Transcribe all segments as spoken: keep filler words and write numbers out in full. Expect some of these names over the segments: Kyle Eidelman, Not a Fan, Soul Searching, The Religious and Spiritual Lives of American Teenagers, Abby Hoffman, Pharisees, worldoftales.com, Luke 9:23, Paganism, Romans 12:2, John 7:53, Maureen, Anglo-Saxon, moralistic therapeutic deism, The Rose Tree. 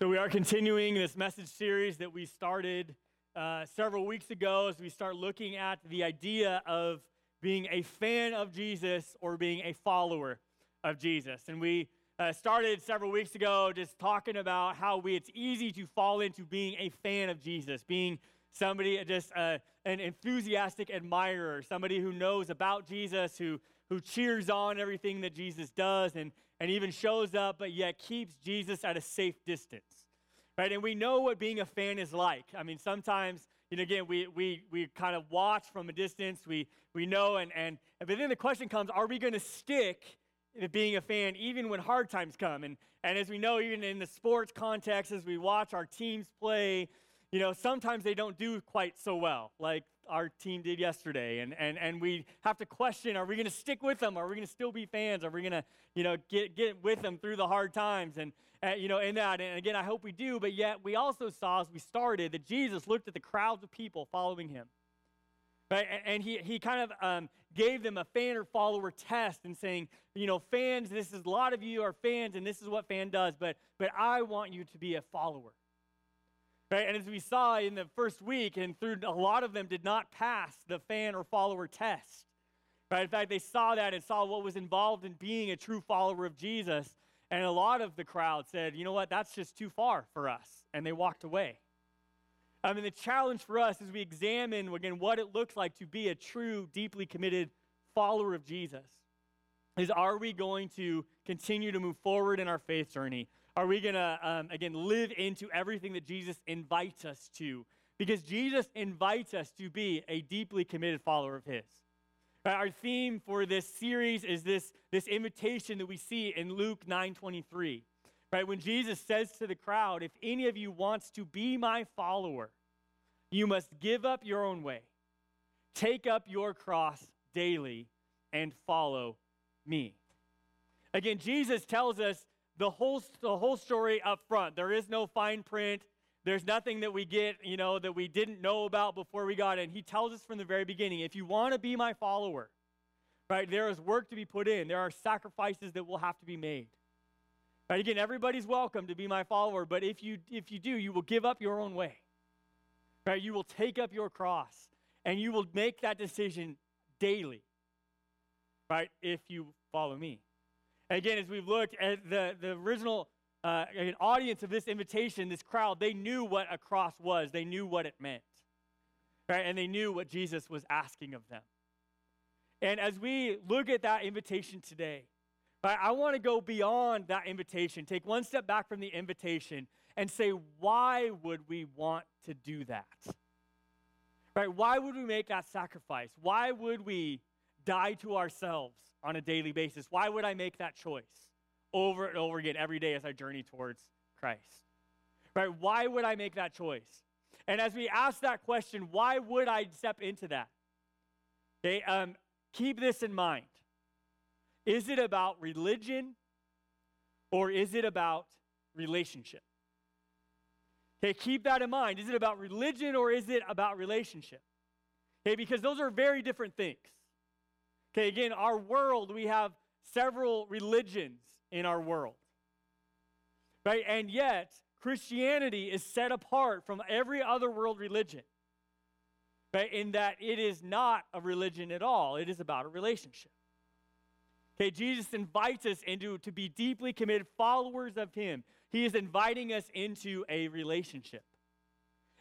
So we are continuing this message series that we started uh, several weeks ago as we start looking at the idea of being a fan of Jesus or being a follower of Jesus. And we uh, started several weeks ago just talking about how we it's easy to fall into being a fan of Jesus, being somebody, just uh, an enthusiastic admirer, somebody who knows about Jesus, who who cheers on everything that Jesus does and, and even shows up, but yet keeps Jesus at a safe distance, right? And we know what being a fan is like. I mean, sometimes, you know, again, we we we kind of watch from a distance. We we know, and, and but then the question comes, are we going to stick to being a fan even when hard times come? And, and as we know, even in the sports context, as we watch our teams play, you know, sometimes they don't do quite so well, like our team did yesterday, and and and we have to question: are we going to stick with them? Are we going to still be fans? Are we going to, you know, get get with them through the hard times? And uh, you know, in that, and again, I hope we do. But yet, we also saw as we started that Jesus looked at the crowds of people following him, right? And, and he he kind of um, gave them a fan or follower test, and saying, you know, fans, this is a lot of you are fans, and this is what fan does. But but I want you to be a follower. Right? And as we saw in the first week, and through a lot of them did not pass the fan or follower test. Right? In fact, they saw that and saw what was involved in being a true follower of Jesus. And a lot of the crowd said, you know what, that's just too far for us. And they walked away. I mean, the challenge for us is we examine, again, what it looks like to be a true, deeply committed follower of Jesus. Is are we going to continue to move forward in our faith journey? Are we going to, um, again, live into everything that Jesus invites us to? Because Jesus invites us to be a deeply committed follower of his. Right, our theme for this series is this, this invitation that we see in Luke nine twenty-three. Right, when Jesus says to the crowd, if any of you wants to be my follower, you must give up your own way, take up your cross daily, and follow me. Again, Jesus tells us The whole, the whole story up front. There is no fine print. There's nothing that we get, you know, that we didn't know about before we got in. He tells us from the very beginning, if you want to be my follower, right, there is work to be put in. There are sacrifices that will have to be made. Right, again, everybody's welcome to be my follower, but if you if you do, you will give up your own way. Right, you will take up your cross, and you will make that decision daily, right, if you follow me. Again, as we've looked at the, the original uh, audience of this invitation, this crowd, they knew what a cross was. They knew what it meant, right? And they knew what Jesus was asking of them. And as we look at that invitation today, right, I want to go beyond that invitation, take one step back from the invitation and say, why would we want to do that? Right? Why would we make that sacrifice? Why would we die to ourselves on a daily basis? Why would I make that choice over and over again every day as I journey towards Christ? Right? Why would I make that choice? And as we ask that question, why would I step into that? Okay, um, keep this in mind. Is it about religion or is it about relationship? Okay, keep that in mind. Is it about religion or is it about relationship? Okay, because those are very different things. Okay, again, our world, we have several religions in our world, right? And yet, Christianity is set apart from every other world religion, right? In that it is not a religion at all. It is about a relationship. Okay, Jesus invites us into to be deeply committed followers of him. He is inviting us into a relationship.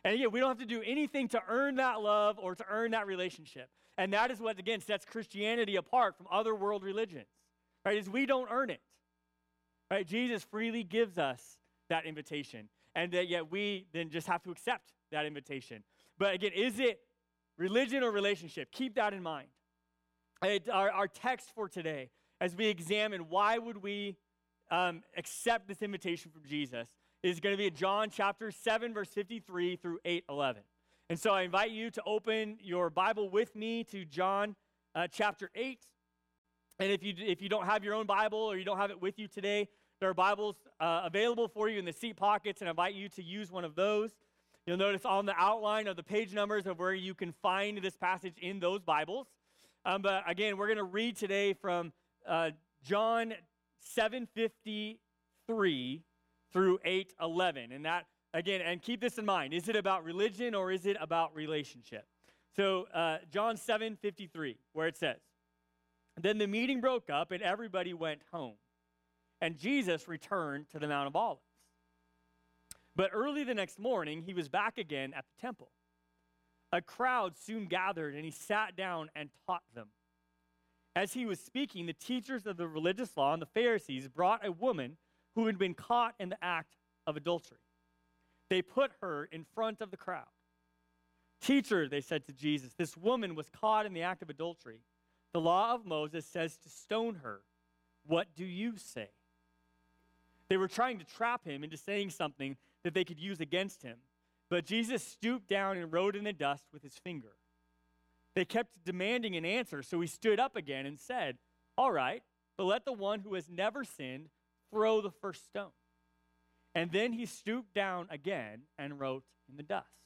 And again, we don't have to do anything to earn that love or to earn that relationship. And that is what, again, sets Christianity apart from other world religions, right? Is we don't earn it, right? Jesus freely gives us that invitation, and that yet we then just have to accept that invitation. But again, is it religion or relationship? Keep that in mind. It, our, our text for today, as we examine why would we um, accept this invitation from Jesus, is going to be in John chapter seven, verse fifty-three through eight eleven. And so I invite you to open your Bible with me to John uh, chapter eight. And if you if you don't have your own Bible or you don't have it with you today, there are Bibles uh, available for you in the seat pockets, and I invite you to use one of those. You'll notice on the outline of the page numbers of where you can find this passage in those Bibles. Um, but again, we're going to read today from uh, John seven fifty-three through eight eleven. And that, again, and keep this in mind, is it about religion or is it about relationship? So uh, John seven fifty-three, where it says, "Then the meeting broke up and everybody went home. And Jesus returned to the Mount of Olives. But early the next morning, he was back again at the temple. A crowd soon gathered, and he sat down and taught them. As he was speaking, the teachers of the religious law and the Pharisees brought a woman who had been caught in the act of adultery. They put her in front of the crowd. 'Teacher,' they said to Jesus, 'this woman was caught in the act of adultery. The law of Moses says to stone her. What do you say?' They were trying to trap him into saying something that they could use against him. But Jesus stooped down and wrote in the dust with his finger. They kept demanding an answer, so he stood up again and said, 'All right, but let the one who has never sinned throw the first stone.' And then he stooped down again and wrote in the dust.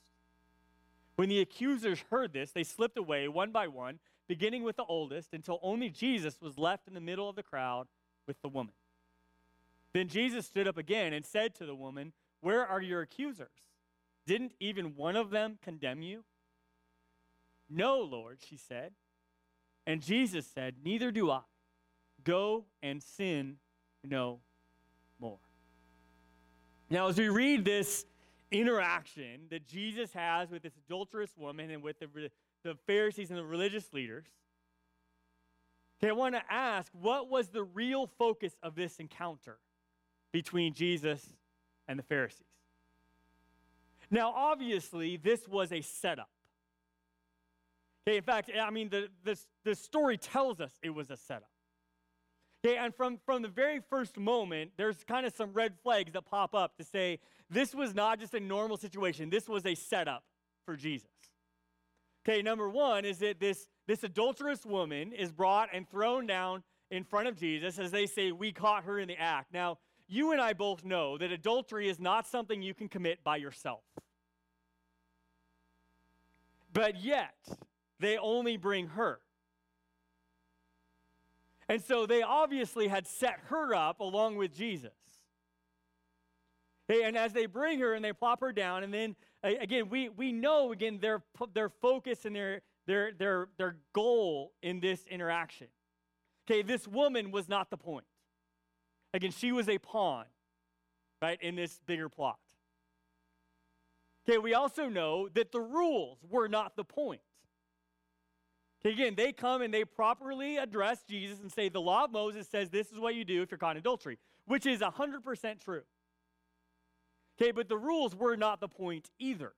When the accusers heard this, they slipped away one by one, beginning with the oldest, until only Jesus was left in the middle of the crowd with the woman. Then Jesus stood up again and said to the woman, 'Where are your accusers? Didn't even one of them condemn you?' 'No, Lord,' she said. And Jesus said, 'Neither do I. Go and sin no more.'" Now, as we read this interaction that Jesus has with this adulterous woman and with the, the Pharisees and the religious leaders, okay, I want to ask, what was the real focus of this encounter between Jesus and the Pharisees? Now, obviously, this was a setup. Okay, in fact, I mean, the, the, the story tells us it was a setup. Okay, and from, from the very first moment, there's kind of some red flags that pop up to say this was not just a normal situation. This was a setup for Jesus. Okay, number one is that this, this adulterous woman is brought and thrown down in front of Jesus as they say, "We caught her in the act." Now, you and I both know that adultery is not something you can commit by yourself. But yet, they only bring her. And so they obviously had set her up along with Jesus. And as they bring her and they plop her down, and then, again, we, we know, again, their, their focus and their, their, their, their goal in this interaction. Okay, this woman was not the point. Again, she was a pawn, right, in this bigger plot. Okay, we also know that the rules were not the point. Again, they come and they properly address Jesus and say, the law of Moses says this is what you do if you're caught in adultery, which is one hundred percent true. Okay, but the rules were not the point either.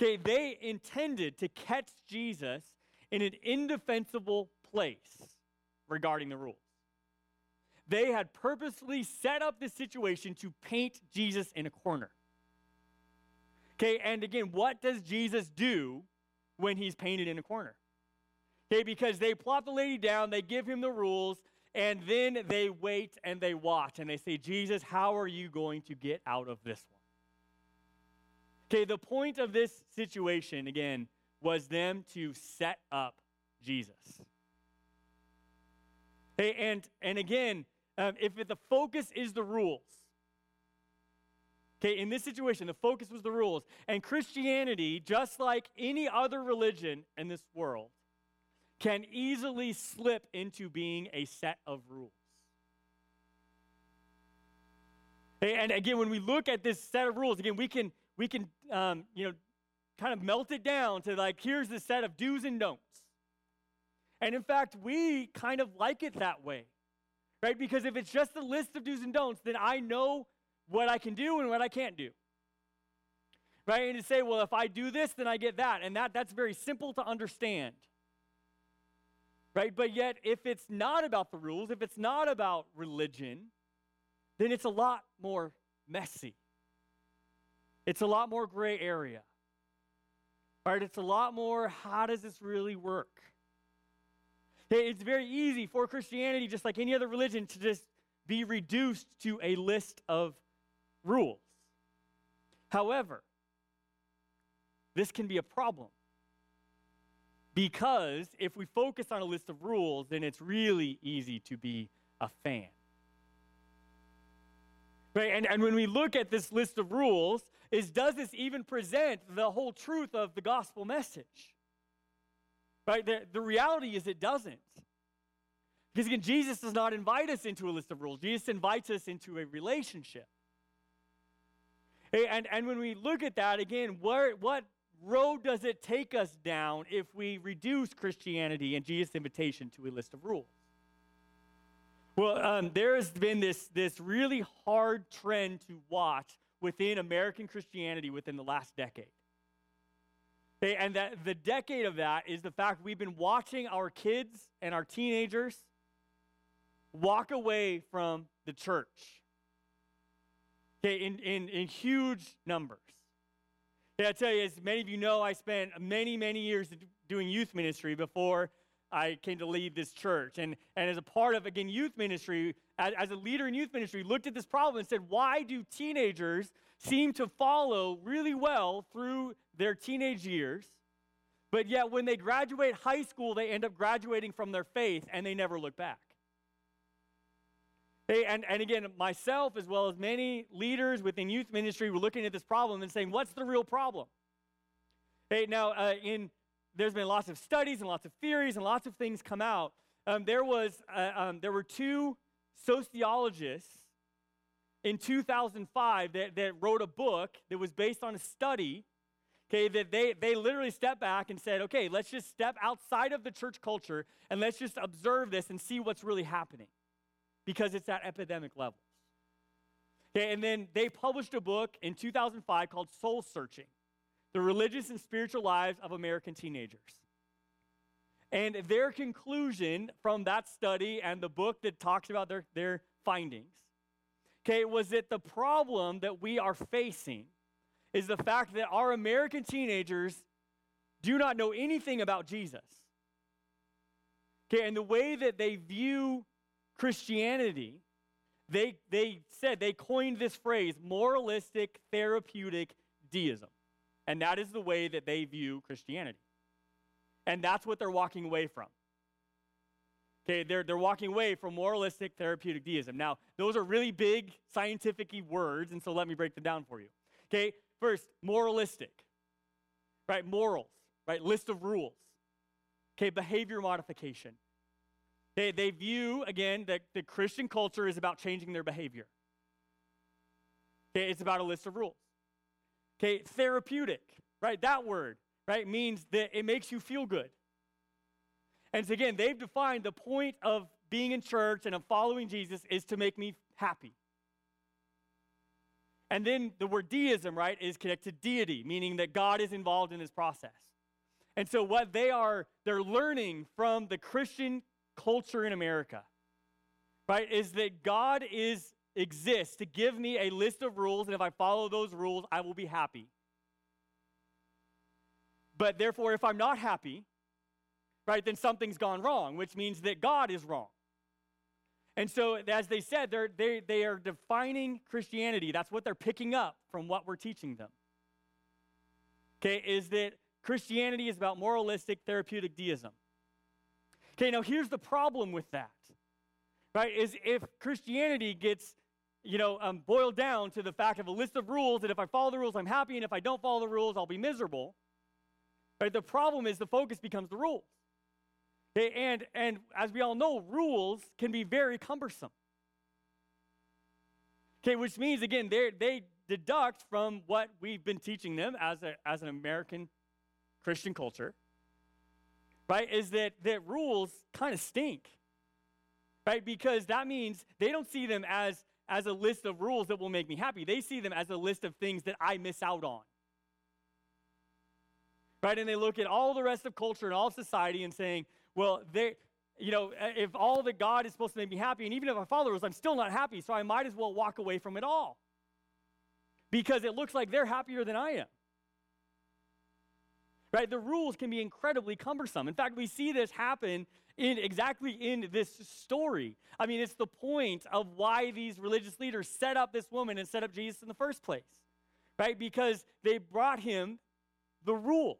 Okay, they intended to catch Jesus in an indefensible place regarding the rules. They had purposely set up this situation to paint Jesus in a corner. Okay, and again, what does Jesus do when he's painted in a corner? Okay, because they plop the lady down, they give him the rules, and then they wait and they watch, and they say, "Jesus, how are you going to get out of this one?" Okay, the point of this situation, again, was them to set up Jesus. Okay, and, and again, um, if it, the focus is the rules, okay, in this situation, the focus was the rules. And Christianity, just like any other religion in this world, can easily slip into being a set of rules. And again, when we look at this set of rules, again, we can, we can um, you know, kind of melt it down to like, here's the set of do's and don'ts. And in fact, we kind of like it that way, right? Because if it's just a list of do's and don'ts, then I know what I can do and what I can't do, right? And to say, well, if I do this, then I get that, and that that's very simple to understand, right? But yet, if it's not about the rules, if it's not about religion, then it's a lot more messy. It's a lot more gray area, right? It's a lot more, how does this really work? It's very easy for Christianity, just like any other religion, to just be reduced to a list of rules. However, this can be a problem, because if we focus on a list of rules, then it's really easy to be a fan. Right? And, and when we look at this list of rules, is does this even present the whole truth of the gospel message? Right? The, the reality is it doesn't. Because again, Jesus does not invite us into a list of rules. Jesus invites us into a relationship. And, and when we look at that, again, where, what road does it take us down if we reduce Christianity and Jesus' invitation to a list of rules? Well, um, there has been this, this really hard trend to watch within American Christianity within the last decade. And that the decade of that is the fact we've been watching our kids and our teenagers walk away from the church. Okay, in, in, in huge numbers. Yeah, I tell you, as many of you know, I spent many, many years doing youth ministry before I came to lead this church. And, and as a part of, again, youth ministry, as, as a leader in youth ministry, looked at this problem and said, why do teenagers seem to follow really well through their teenage years, but yet when they graduate high school, they end up graduating from their faith and they never look back? They, and, and again, myself as well as many leaders within youth ministry were looking at this problem and saying, what's the real problem? Hey, now, uh, in there's been lots of studies and lots of theories and lots of things come out. Um, there was uh, um, there were two sociologists in two thousand five that, that wrote a book that was based on a study. Okay, that they they literally stepped back and said, okay, let's just step outside of the church culture and let's just observe this and see what's really happening, because it's at epidemic levels. Okay, and then they published a book in two thousand five called Soul Searching, The Religious and Spiritual Lives of American Teenagers. And their conclusion from that study and the book that talks about their, their findings, okay, was that the problem that we are facing is the fact that our American teenagers do not know anything about Jesus. Okay, and the way that they view Christianity, they they said, they coined this phrase, moralistic therapeutic deism. And that is the way that they view Christianity. And that's what they're walking away from. Okay, they're, they're walking away from moralistic therapeutic deism. Now, those are really big scientific-y words, and so let me break them down for you. Okay, first, moralistic, right? Morals, right? List of rules. Okay, behavior modification. They, they view, again, that the Christian culture is about changing their behavior. Okay, it's about a list of rules. Okay, therapeutic, right? That word, right, means that it makes you feel good. And so again, they've defined the point of being in church and of following Jesus is to make me happy. And then the word deism, right, is connected to deity, meaning that God is involved in this process. And so what they are, they're learning from the Christian culture in America, right, is that God is exists to give me a list of rules, and if I follow those rules, I will be happy. But therefore, if I'm not happy, right, then something's gone wrong, which means that God is wrong. And so, as they said, they're, they, they are defining Christianity. That's what they're picking up from what we're teaching them. Okay, is that Christianity is about moralistic therapeutic deism. Okay, now here's the problem with that, right, is if Christianity gets, you know, um, boiled down to the fact of a list of rules, that if I follow the rules, I'm happy, and if I don't follow the rules, I'll be miserable, right, the problem is the focus becomes the rules. Okay, and, and as we all know, rules can be very cumbersome. Okay, which means, again, they they deduct from what we've been teaching them as, a, as an American Christian culture, right, is that, that rules kind of stink, right, because that means they don't see them as, as a list of rules that will make me happy. They see them as a list of things that I miss out on, right, and they look at all the rest of culture and all society and saying, well, they, you know, if all that God is supposed to make me happy, and even if I follow the rules, I'm still not happy, so I might as well walk away from it all because it looks like they're happier than I am. Right, the rules can be incredibly cumbersome. In fact, we see this happen in exactly in this story. I mean, it's the point of why these religious leaders set up this woman and set up Jesus in the first place, right? Because they brought him the rules.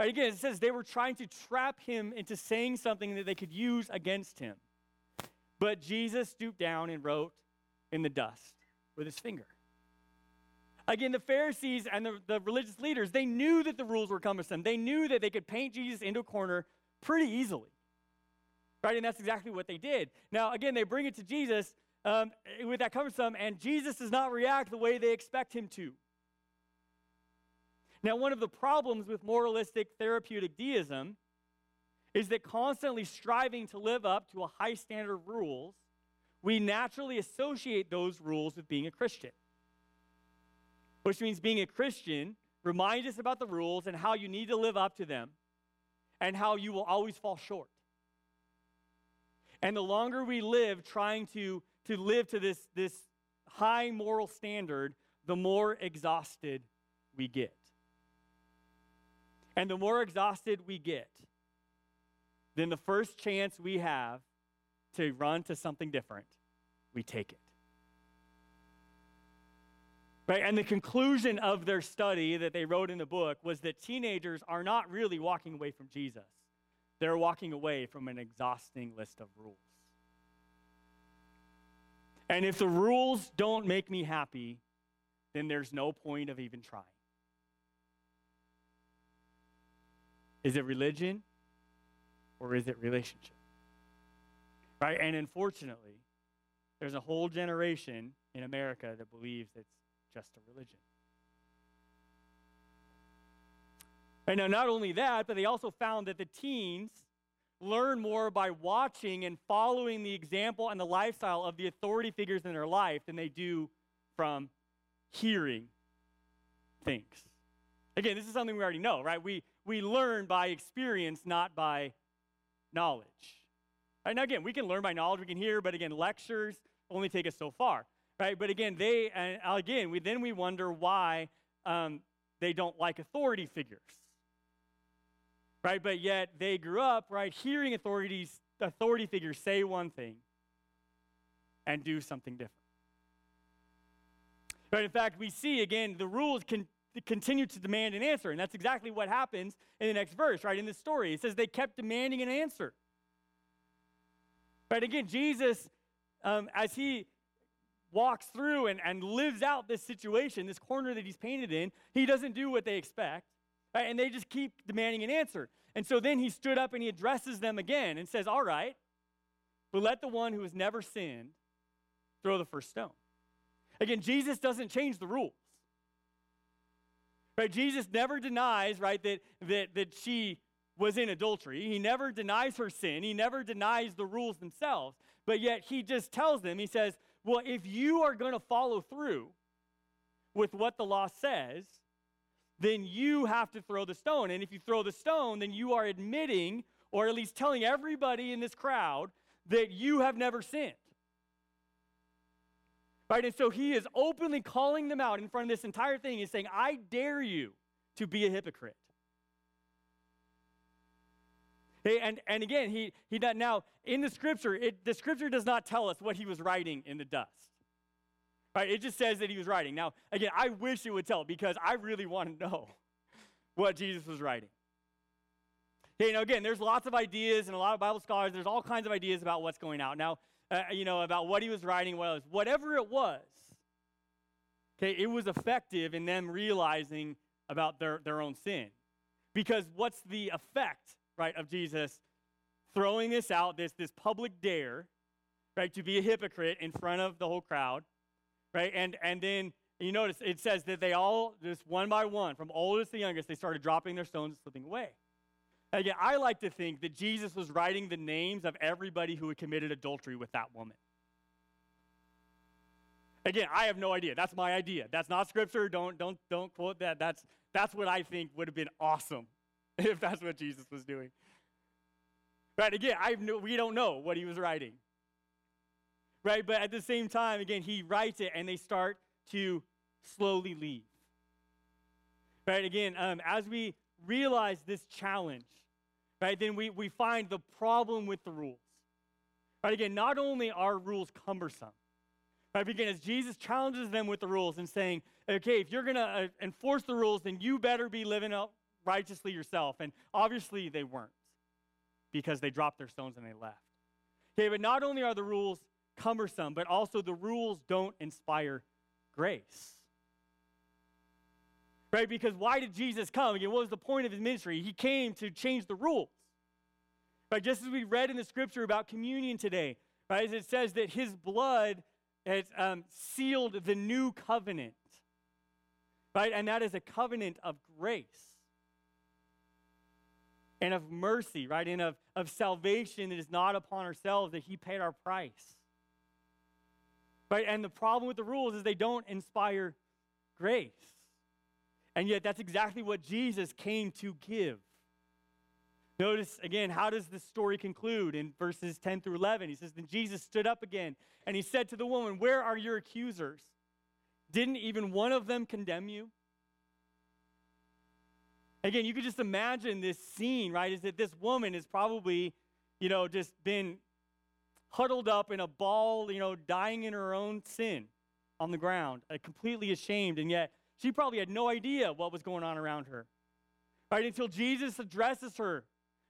Right, again, it says they were trying to trap him into saying something that they could use against him. But Jesus stooped down and wrote in the dust with his finger. Again, the Pharisees and the, the religious leaders, they knew that the rules were cumbersome. They knew that they could paint Jesus into a corner pretty easily, right? And that's exactly what they did. Now, again, they bring it to Jesus um, with that cumbersome, and Jesus does not react the way they expect him to. Now, one of the problems with moralistic therapeutic deism is that constantly striving to live up to a high standard of rules, we naturally associate those rules with being a Christian, which means being a Christian reminds us about the rules and how you need to live up to them and how you will always fall short. And the longer we live trying to, to live to this, this high moral standard, the more exhausted we get. And the more exhausted we get, then the first chance we have to run to something different, we take it. Right? And the conclusion of their study that they wrote in the book was that teenagers are not really walking away from Jesus. They're walking away from an exhausting list of rules. And if the rules don't make me happy, then there's no point of even trying. Is it religion or is it relationship? Right? And unfortunately, there's a whole generation in America that believes it's just a religion. And now, not only that, but they also found that the teens learn more by watching and following the example and the lifestyle of the authority figures in their life than they do from hearing things. Again, this is something we already know, right? We we learn by experience, not by knowledge. Right? Now, again, we can learn by knowledge, we can hear, but again, lectures only take us so far. Right? But again, they and again, we then we wonder why um, they don't like authority figures, right? But yet they grew up right hearing authorities, authority figures say one thing and do something different. Right? In fact, we see again the rules can continue to demand an answer, and that's exactly what happens in the next verse. Right in this story, it says they kept demanding an answer. Right? Again, Jesus, um, as he walks through and, and lives out this situation, this corner that he's painted in, he doesn't do what they expect, right? And they just keep demanding an answer. And so then he stood up and he addresses them again and says, all right, but let the one who has never sinned throw the first stone. Again, Jesus doesn't change the rules, right? Jesus never denies, right, that, that, that she was in adultery. He never denies her sin. He never denies the rules themselves, but yet he just tells them, he says, well, if you are going to follow through with what the law says, then you have to throw the stone. And if you throw the stone, then you are admitting, or at least telling everybody in this crowd, that you have never sinned. Right? And so he is openly calling them out in front of this entire thing. He's saying, I dare you to be a hypocrite. Hey, and, and again, he he now in the scripture, it, the scripture does not tell us what he was writing in the dust. Right? It just says that he was writing. Now, again, I wish it would tell because I really want to know what Jesus was writing. Hey, now again, there's lots of ideas and a lot of Bible scholars. There's all kinds of ideas about what's going out now. Uh, you know about what he was writing was whatever it was. Okay, it was effective in them realizing about their their own sin, because what's the effect? Right, of Jesus throwing this out, this, this public dare, right, to be a hypocrite in front of the whole crowd, right? And and then you notice it says that they all, just one by one, from oldest to youngest, they started dropping their stones and slipping away. Again, I like to think that Jesus was writing the names of everybody who had committed adultery with that woman. Again, I have no idea. That's my idea. That's not scripture. Don't don't don't quote that. That's that's what I think would have been awesome if that's what Jesus was doing. Right, again, I no, we don't know what he was writing. Right, but at the same time, again, he writes it and they start to slowly leave. Right, again, um, as we realize this challenge, right, then we, we find the problem with the rules. Right, again, not only are rules cumbersome, right, but again, as Jesus challenges them with the rules and saying, okay, if you're going to uh, enforce the rules, then you better be living out righteously yourself. And obviously they weren't, because they dropped their stones and they left. Okay, but not only are the rules cumbersome, but also the rules don't inspire grace. Right? Because why did Jesus come? Again, what was the point of his ministry? He came to change the rules. Right? Just as we read in the scripture about communion today, right? As it says that his blood has um, sealed the new covenant. Right? And that is a covenant of grace and of mercy, right? And of, of salvation that is not upon ourselves, that he paid our price. Right? And the problem with the rules is they don't inspire grace. And yet that's exactly what Jesus came to give. Notice, again, how does this story conclude in verses ten through eleven? He says, "Then Jesus stood up again, and he said to the woman, 'Where are your accusers? Didn't even one of them condemn you?'" Again, you could just imagine this scene, right? Is that this woman has probably, you know, just been huddled up in a ball, you know, dying in her own sin on the ground, uh, completely ashamed, and yet she probably had no idea what was going on around her, right? Until Jesus addresses her,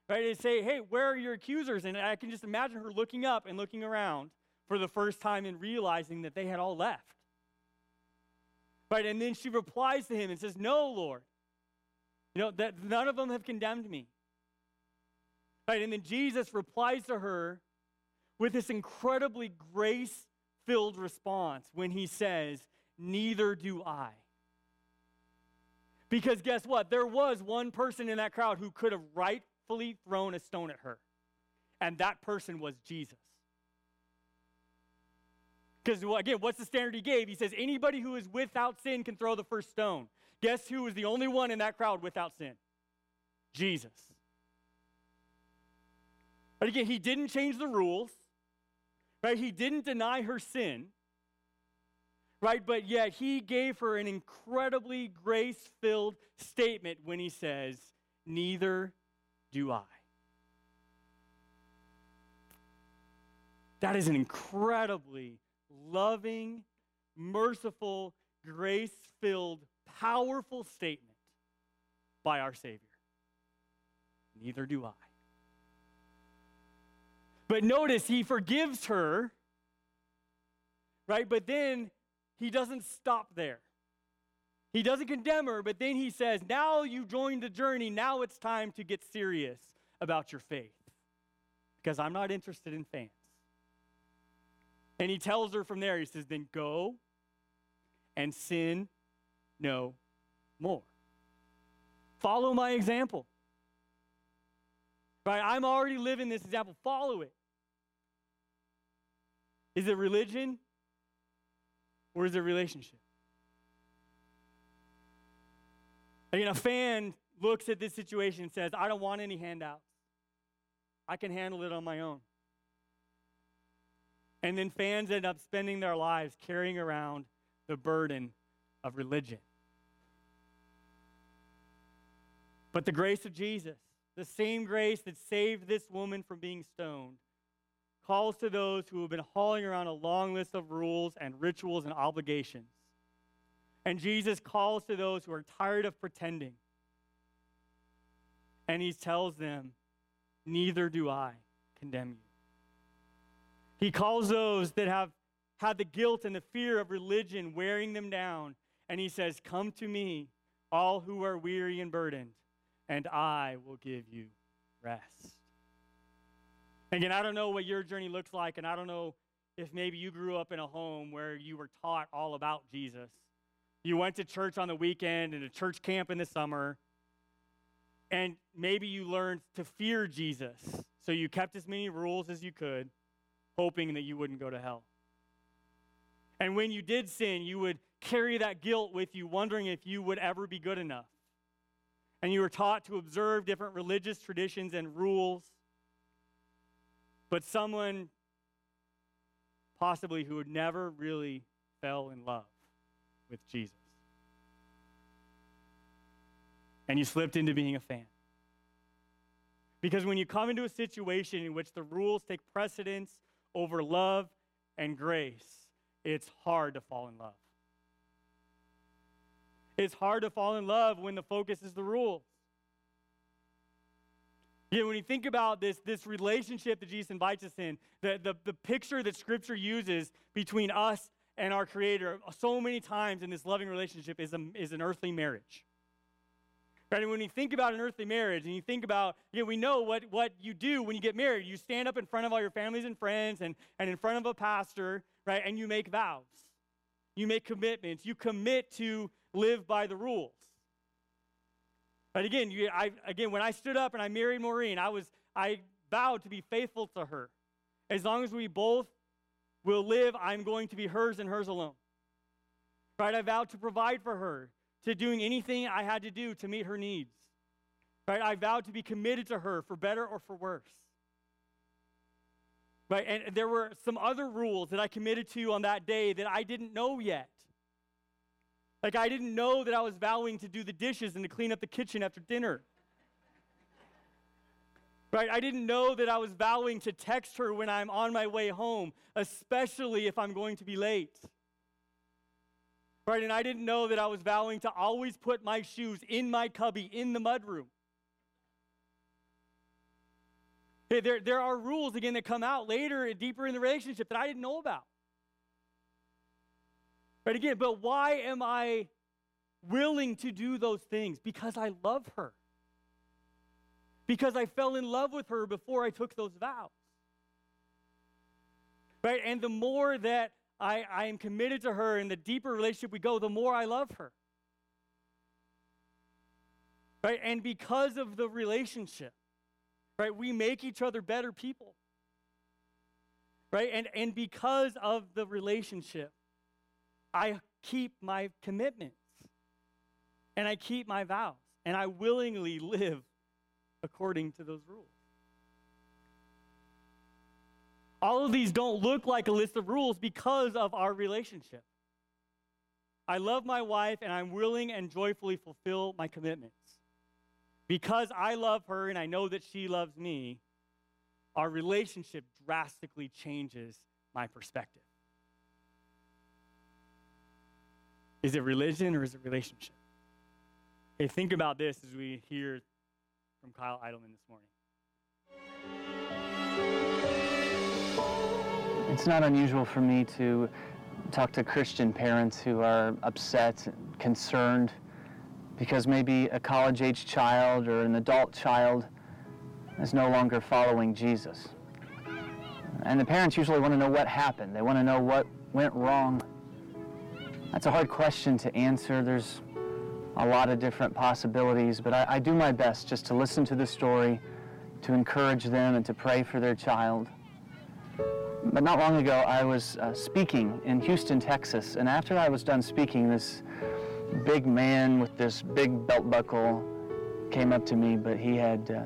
right? And say, "Hey, where are your accusers?" And I can just imagine her looking up and looking around for the first time and realizing that they had all left, right? And then she replies to him and says, "No, Lord, you know, that none of them have condemned me," right? And then Jesus replies to her with this incredibly grace-filled response when he says, "Neither do I." Because guess what? There was one person in that crowd who could have rightfully thrown a stone at her. And that person was Jesus. Because again, what's the standard he gave? He says, anybody who is without sin can throw the first stone. Guess who was the only one in that crowd without sin? Jesus. But again, he didn't change the rules, right? He didn't deny her sin. Right, but yet he gave her an incredibly grace-filled statement when he says, "Neither do I." That is an incredibly loving, merciful, grace-filled, powerful statement by our Savior. Neither do I. But notice, he forgives her, right? But then he doesn't stop there. He doesn't condemn her, but then he says, now you joined the journey. Now it's time to get serious about your faith, because I'm not interested in fans. And he tells her from there, he says, then go and sin no more. Follow my example. Right? I'm already living this example. Follow it. Is it religion? Or is it a relationship? Again, a fan looks at this situation and says, I don't want any handouts. I can handle it on my own. And then fans end up spending their lives carrying around the burden of religion. But the grace of Jesus, the same grace that saved this woman from being stoned, calls to those who have been hauling around a long list of rules and rituals and obligations. And Jesus calls to those who are tired of pretending. And he tells them, neither do I condemn you. He calls those that have had the guilt and the fear of religion wearing them down. And he says, come to me, all who are weary and burdened, and I will give you rest. Again, I don't know what your journey looks like, and I don't know if maybe you grew up in a home where you were taught all about Jesus. You went to church on the weekend and a church camp in the summer, and maybe you learned to fear Jesus, so you kept as many rules as you could, hoping that you wouldn't go to hell. And when you did sin, you would carry that guilt with you, wondering if you would ever be good enough. And you were taught to observe different religious traditions and rules, but someone possibly who had never really fell in love with Jesus. And you slipped into being a fan. Because when you come into a situation in which the rules take precedence over love and grace, it's hard to fall in love. It's hard to fall in love when the focus is the rules. You know, when you think about this, this relationship that Jesus invites us in, the, the, the picture that Scripture uses between us and our Creator so many times in this loving relationship is, a, is an earthly marriage. Right? And when you think about an earthly marriage and you think about, you know, we know what, what you do when you get married. You stand up in front of all your families and friends and, and in front of a pastor, right? And you make vows. You make commitments. You commit to live by the rules. But again, you, I, again, when I stood up and I married Maureen, I was I vowed to be faithful to her. As long as we both will live, I'm going to be hers and hers alone. Right? I vowed to provide for her, to doing anything I had to do to meet her needs. Right? I vowed to be committed to her for better or for worse. Right? And there were some other rules that I committed to on that day that I didn't know yet. Like, I didn't know that I was vowing to do the dishes and to clean up the kitchen after dinner. Right? I didn't know that I was vowing to text her when I'm on my way home, especially if I'm going to be late. Right? And I didn't know that I was vowing to always put my shoes in my cubby in the mudroom. Hey, there, there are rules, again, that come out later and deeper in the relationship that I didn't know about. Right again, but why am I willing to do those things? Because I love her. Because I fell in love with her before I took those vows. Right? And the more that I, I am committed to her and the deeper relationship we go, the more I love her. Right? And because of the relationship, right, we make each other better people. Right? And, and because of the relationship, I keep my commitments, and I keep my vows, and I willingly live according to those rules. All of these don't look like a list of rules because of our relationship. I love my wife, and I'm willing and joyfully fulfill my commitments. Because I love her, and I know that she loves me, our relationship drastically changes my perspective. Is it religion or is it relationship? Hey, think about this as we hear from Kyle Eidelman this morning. It's not unusual for me to talk to Christian parents who are upset and concerned because maybe a college-age child or an adult child is no longer following Jesus. And the parents usually want to know what happened. They want to know what went wrong. That's a hard question to answer. There's a lot of different possibilities, but I, I do my best just to listen to the story, to encourage them, and to pray for their child. But not long ago, I was uh, speaking in Houston, Texas, and after I was done speaking, this big man with this big belt buckle came up to me, but he had, uh,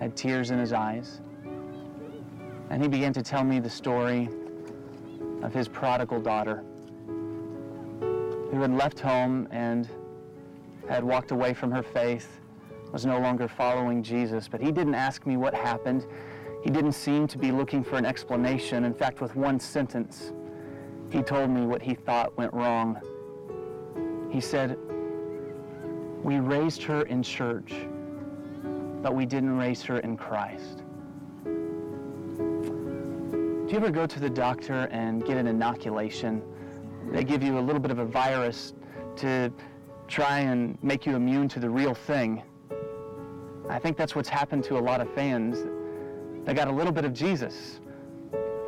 had tears in his eyes. And he began to tell me the story of his prodigal daughter, who had left home and had walked away from her faith, was no longer following Jesus. But he didn't ask me what happened. He didn't seem to be looking for an explanation. In fact, with one sentence, he told me what he thought went wrong. He said, "We raised her in church, but we didn't raise her in Christ." Do you ever go to the doctor and get an inoculation? They give you a little bit of a virus to try and make you immune to the real thing. I think that's what's happened to a lot of fans. They got a little bit of Jesus.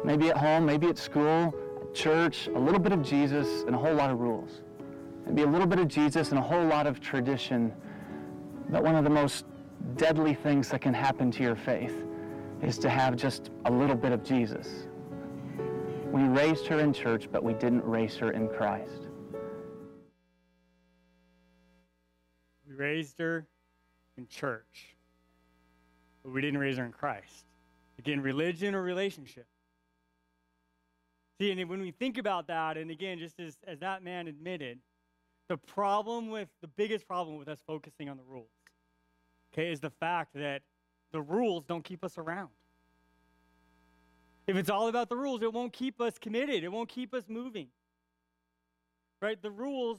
Maybe at home, maybe at school, at church, a little bit of Jesus and a whole lot of rules. Maybe a little bit of Jesus and a whole lot of tradition. But one of the most deadly things that can happen to your faith is to have just a little bit of Jesus. We raised her in church, but we didn't raise her in Christ. We raised her in church, but we didn't raise her in Christ. Again, religion or relationship. See, and when we think about that, and again, just as, as that man admitted, the problem with, the biggest problem with us focusing on the rules, okay, is the fact that the rules don't keep us around. If it's all about the rules, it won't keep us committed. It won't keep us moving. Right? The rules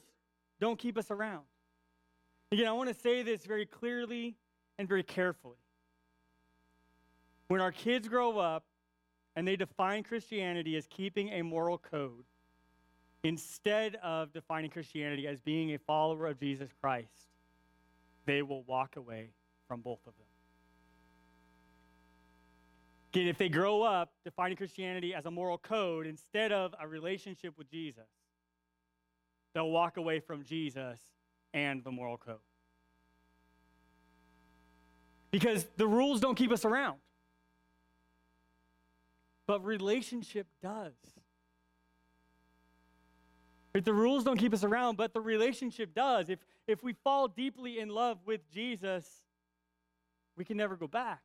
don't keep us around. Again, I want to say this very clearly and very carefully. when our kids grow up and they define Christianity as keeping a moral code instead of defining Christianity as being a follower of Jesus Christ, they will walk away from both of them. Again, if they grow up defining Christianity as a moral code instead of a relationship with Jesus, they'll walk away from Jesus and the moral code. Because the rules don't keep us around. But relationship does. If the rules don't keep us around, but the relationship does. If, if we fall deeply in love with Jesus, we can never go back.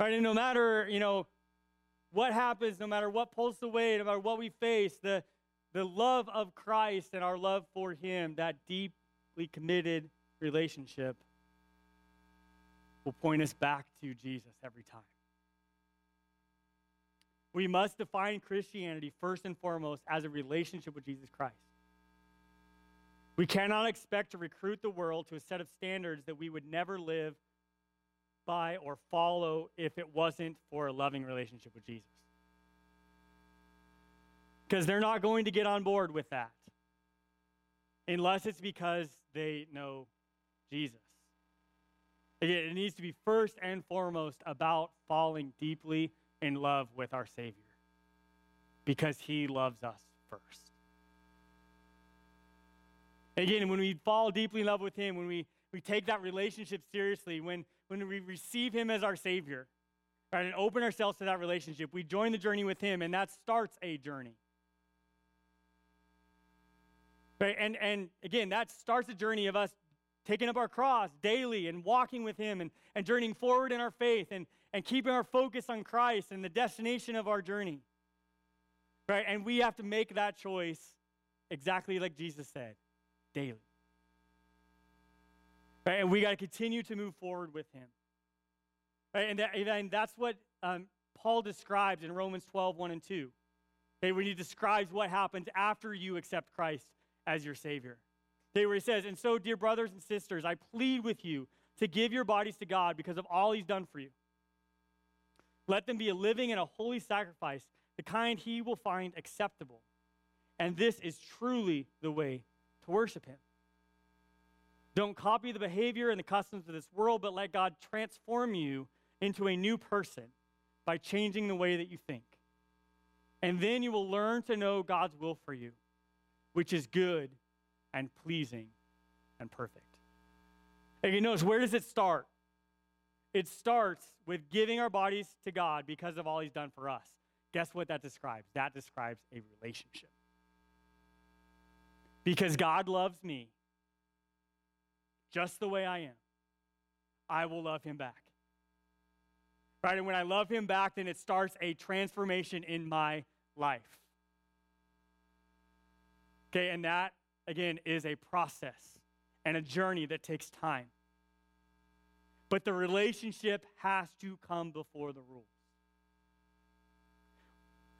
Right? And no matter, you know, what happens, no matter what pulls away, no matter what we face, the, the love of Christ and our love for him, that deeply committed relationship will point us back to Jesus every time. We must define Christianity first and foremost as a relationship with Jesus Christ. We cannot expect to recruit the world to a set of standards that we would never live by or follow if it wasn't for a loving relationship with Jesus. Because they're not going to get on board with that unless it's because they know Jesus. Again, it needs to be first and foremost about falling deeply in love with our Savior because he loves us first. Again, when we fall deeply in love with him, when we, we take that relationship seriously, when, when we receive him as our Savior, right, and open ourselves to that relationship, we join the journey with him, and that starts a journey. Right, and, and again, that starts a journey of us taking up our cross daily and walking with him and, and journeying forward in our faith and, and keeping our focus on Christ and the destination of our journey. Right? And we have to make that choice exactly like Jesus said, daily. Right? And we got to continue to move forward with him. Right? And, that, and that's what um, Paul describes in Romans twelve, one and two. Okay, when he describes what happens after you accept Christ as your Savior. Okay, where he says, and so, dear brothers and sisters, I plead with you to give your bodies to God because of all he's done for you. Let them be a living and a holy sacrifice, the kind he will find acceptable. And this is truly the way to worship him. Don't copy the behavior and the customs of this world, but let God transform you into a new person by changing the way that you think. And then you will learn to know God's will for you, which is good and pleasing and perfect. And you notice, where does it start? It starts with giving our bodies to God because of all he's done for us. Guess what that describes? That describes a relationship. Because God loves me just the way I am, I will love him back. Right? And when I love him back, then it starts a transformation in my life. Okay, and that, again, is a process and a journey that takes time. But the relationship has to come before the rules.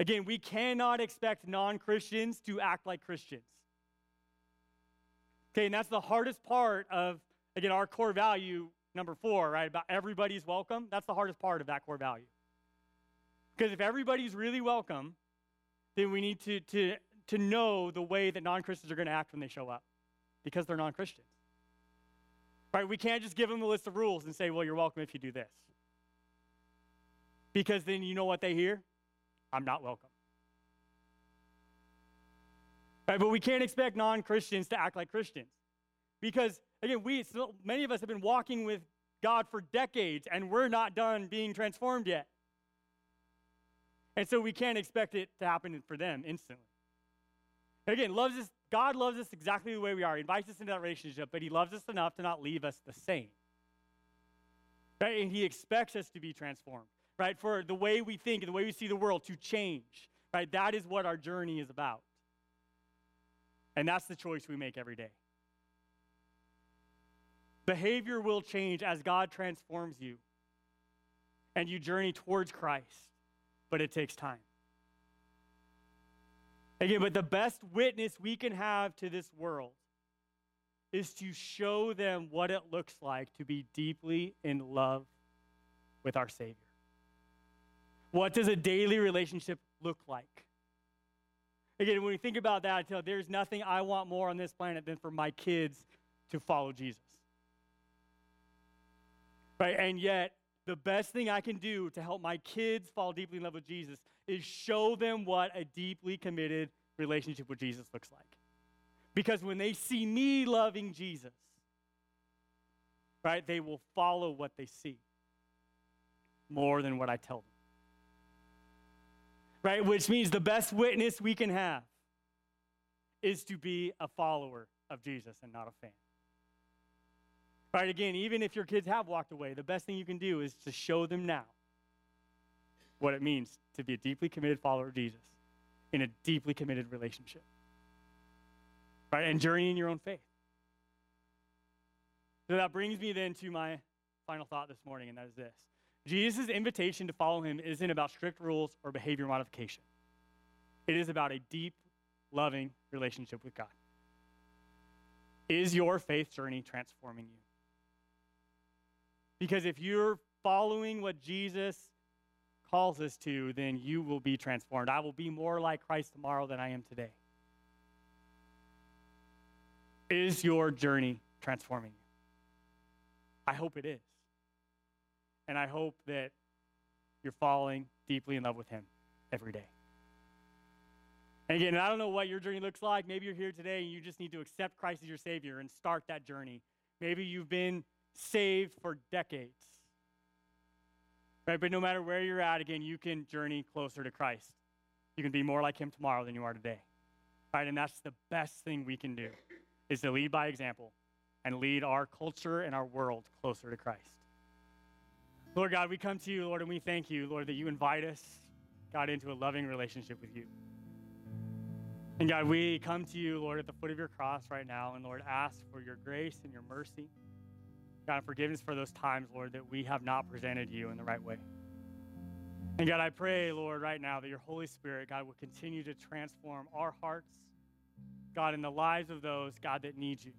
Again, we cannot expect non-Christians to act like Christians. Okay, and that's the hardest part of, again, our core value, number four, right, about everybody's welcome. That's the hardest part of that core value. Because if everybody's really welcome, then we need to, to to know the way that non-Christians are going to act when they show up because they're non-Christians. Right? We can't just give them a list of rules and say, well, you're welcome if you do this. Because then you know what they hear? I'm not welcome. Right? But we can't expect non-Christians to act like Christians because, again, we still, many of us have been walking with God for decades and we're not done being transformed yet. And so we can't expect it to happen for them instantly. Again, loves us, God loves us exactly the way we are. He invites us into that relationship, but he loves us enough to not leave us the same. Right? And he expects us to be transformed, right? For the way we think and the way we see the world to change, right? That is what our journey is about. And that's the choice we make every day. Behavior will change as God transforms you and you journey towards Christ, but it takes time. Again, but the best witness we can have to this world is to show them what it looks like to be deeply in love with our Savior? What does a daily relationship look like? Again, when we think about that, I tell you, there's nothing I want more on this planet than for my kids to follow Jesus. Right? And yet, the best thing I can do to help my kids fall deeply in love with Jesus is show them what a deeply committed relationship with Jesus looks like. Because when they see me loving Jesus, right, they will follow what they see more than what I tell them. Right, which means the best witness we can have is to be a follower of Jesus and not a fan. Right, again, even if your kids have walked away, the best thing you can do is to show them now what it means to be a deeply committed follower of Jesus in a deeply committed relationship. Right, and journey in your own faith. So that brings me then to my final thought this morning, and that is this. Jesus' invitation to follow him isn't about strict rules or behavior modification. It is about a deep, loving relationship with God. Is your faith journey transforming you? Because if you're following what Jesus calls us to, then you will be transformed. I will be more like Christ tomorrow than I am today. Is your journey transforming you? I hope it is. And I hope that you're falling deeply in love with him every day. And again, I don't know what your journey looks like. Maybe you're here today and you just need to accept Christ as your Savior and start that journey. Maybe you've been saved for decades. Right? But no matter where you're at, again, you can journey closer to Christ. You can be more like him tomorrow than you are today. Right? And that's the best thing we can do, is to lead by example and lead our culture and our world closer to Christ. Lord God, we come to you, Lord, and we thank you, Lord, that you invite us, God, into a loving relationship with you. And God, we come to you, Lord, at the foot of your cross right now, and Lord, ask for your grace and your mercy. God, forgiveness for those times, Lord, that we have not presented you in the right way. And God, I pray, Lord, right now that your Holy Spirit, God, will continue to transform our hearts, God, in the lives of those, God, that need you.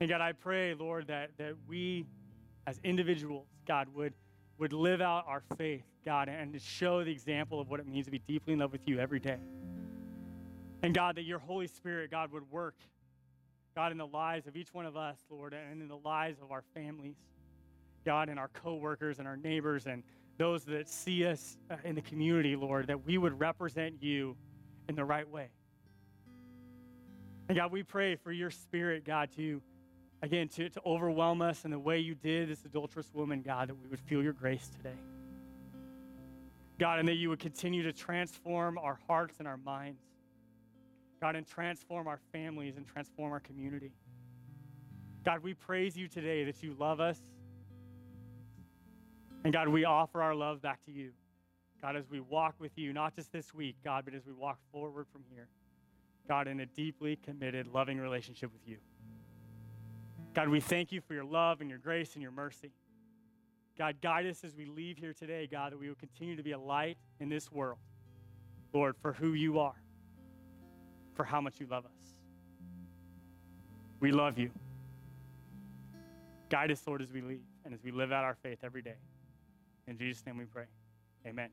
And God, I pray, Lord, that, that we as individuals, God, would, would live out our faith, God, and to show the example of what it means to be deeply in love with you every day. And God, that your Holy Spirit, God, would work, God, in the lives of each one of us, Lord, and in the lives of our families, God, and our coworkers and our neighbors and those that see us in the community, Lord, that we would represent you in the right way. And God, we pray for your Spirit, God, to Again, to, to overwhelm us in the way you did this adulterous woman, God, that we would feel your grace today. God, and that you would continue to transform our hearts and our minds. God, and transform our families and transform our community. God, we praise you today that you love us. And God, we offer our love back to you. God, as we walk with you, not just this week, God, but as we walk forward from here, God, in a deeply committed, loving relationship with you. God, we thank you for your love and your grace and your mercy. God, guide us as we leave here today, God, that we will continue to be a light in this world, Lord, for who you are, for how much you love us. We love you. Guide us, Lord, as we leave and as we live out our faith every day. In Jesus' name we pray. Amen.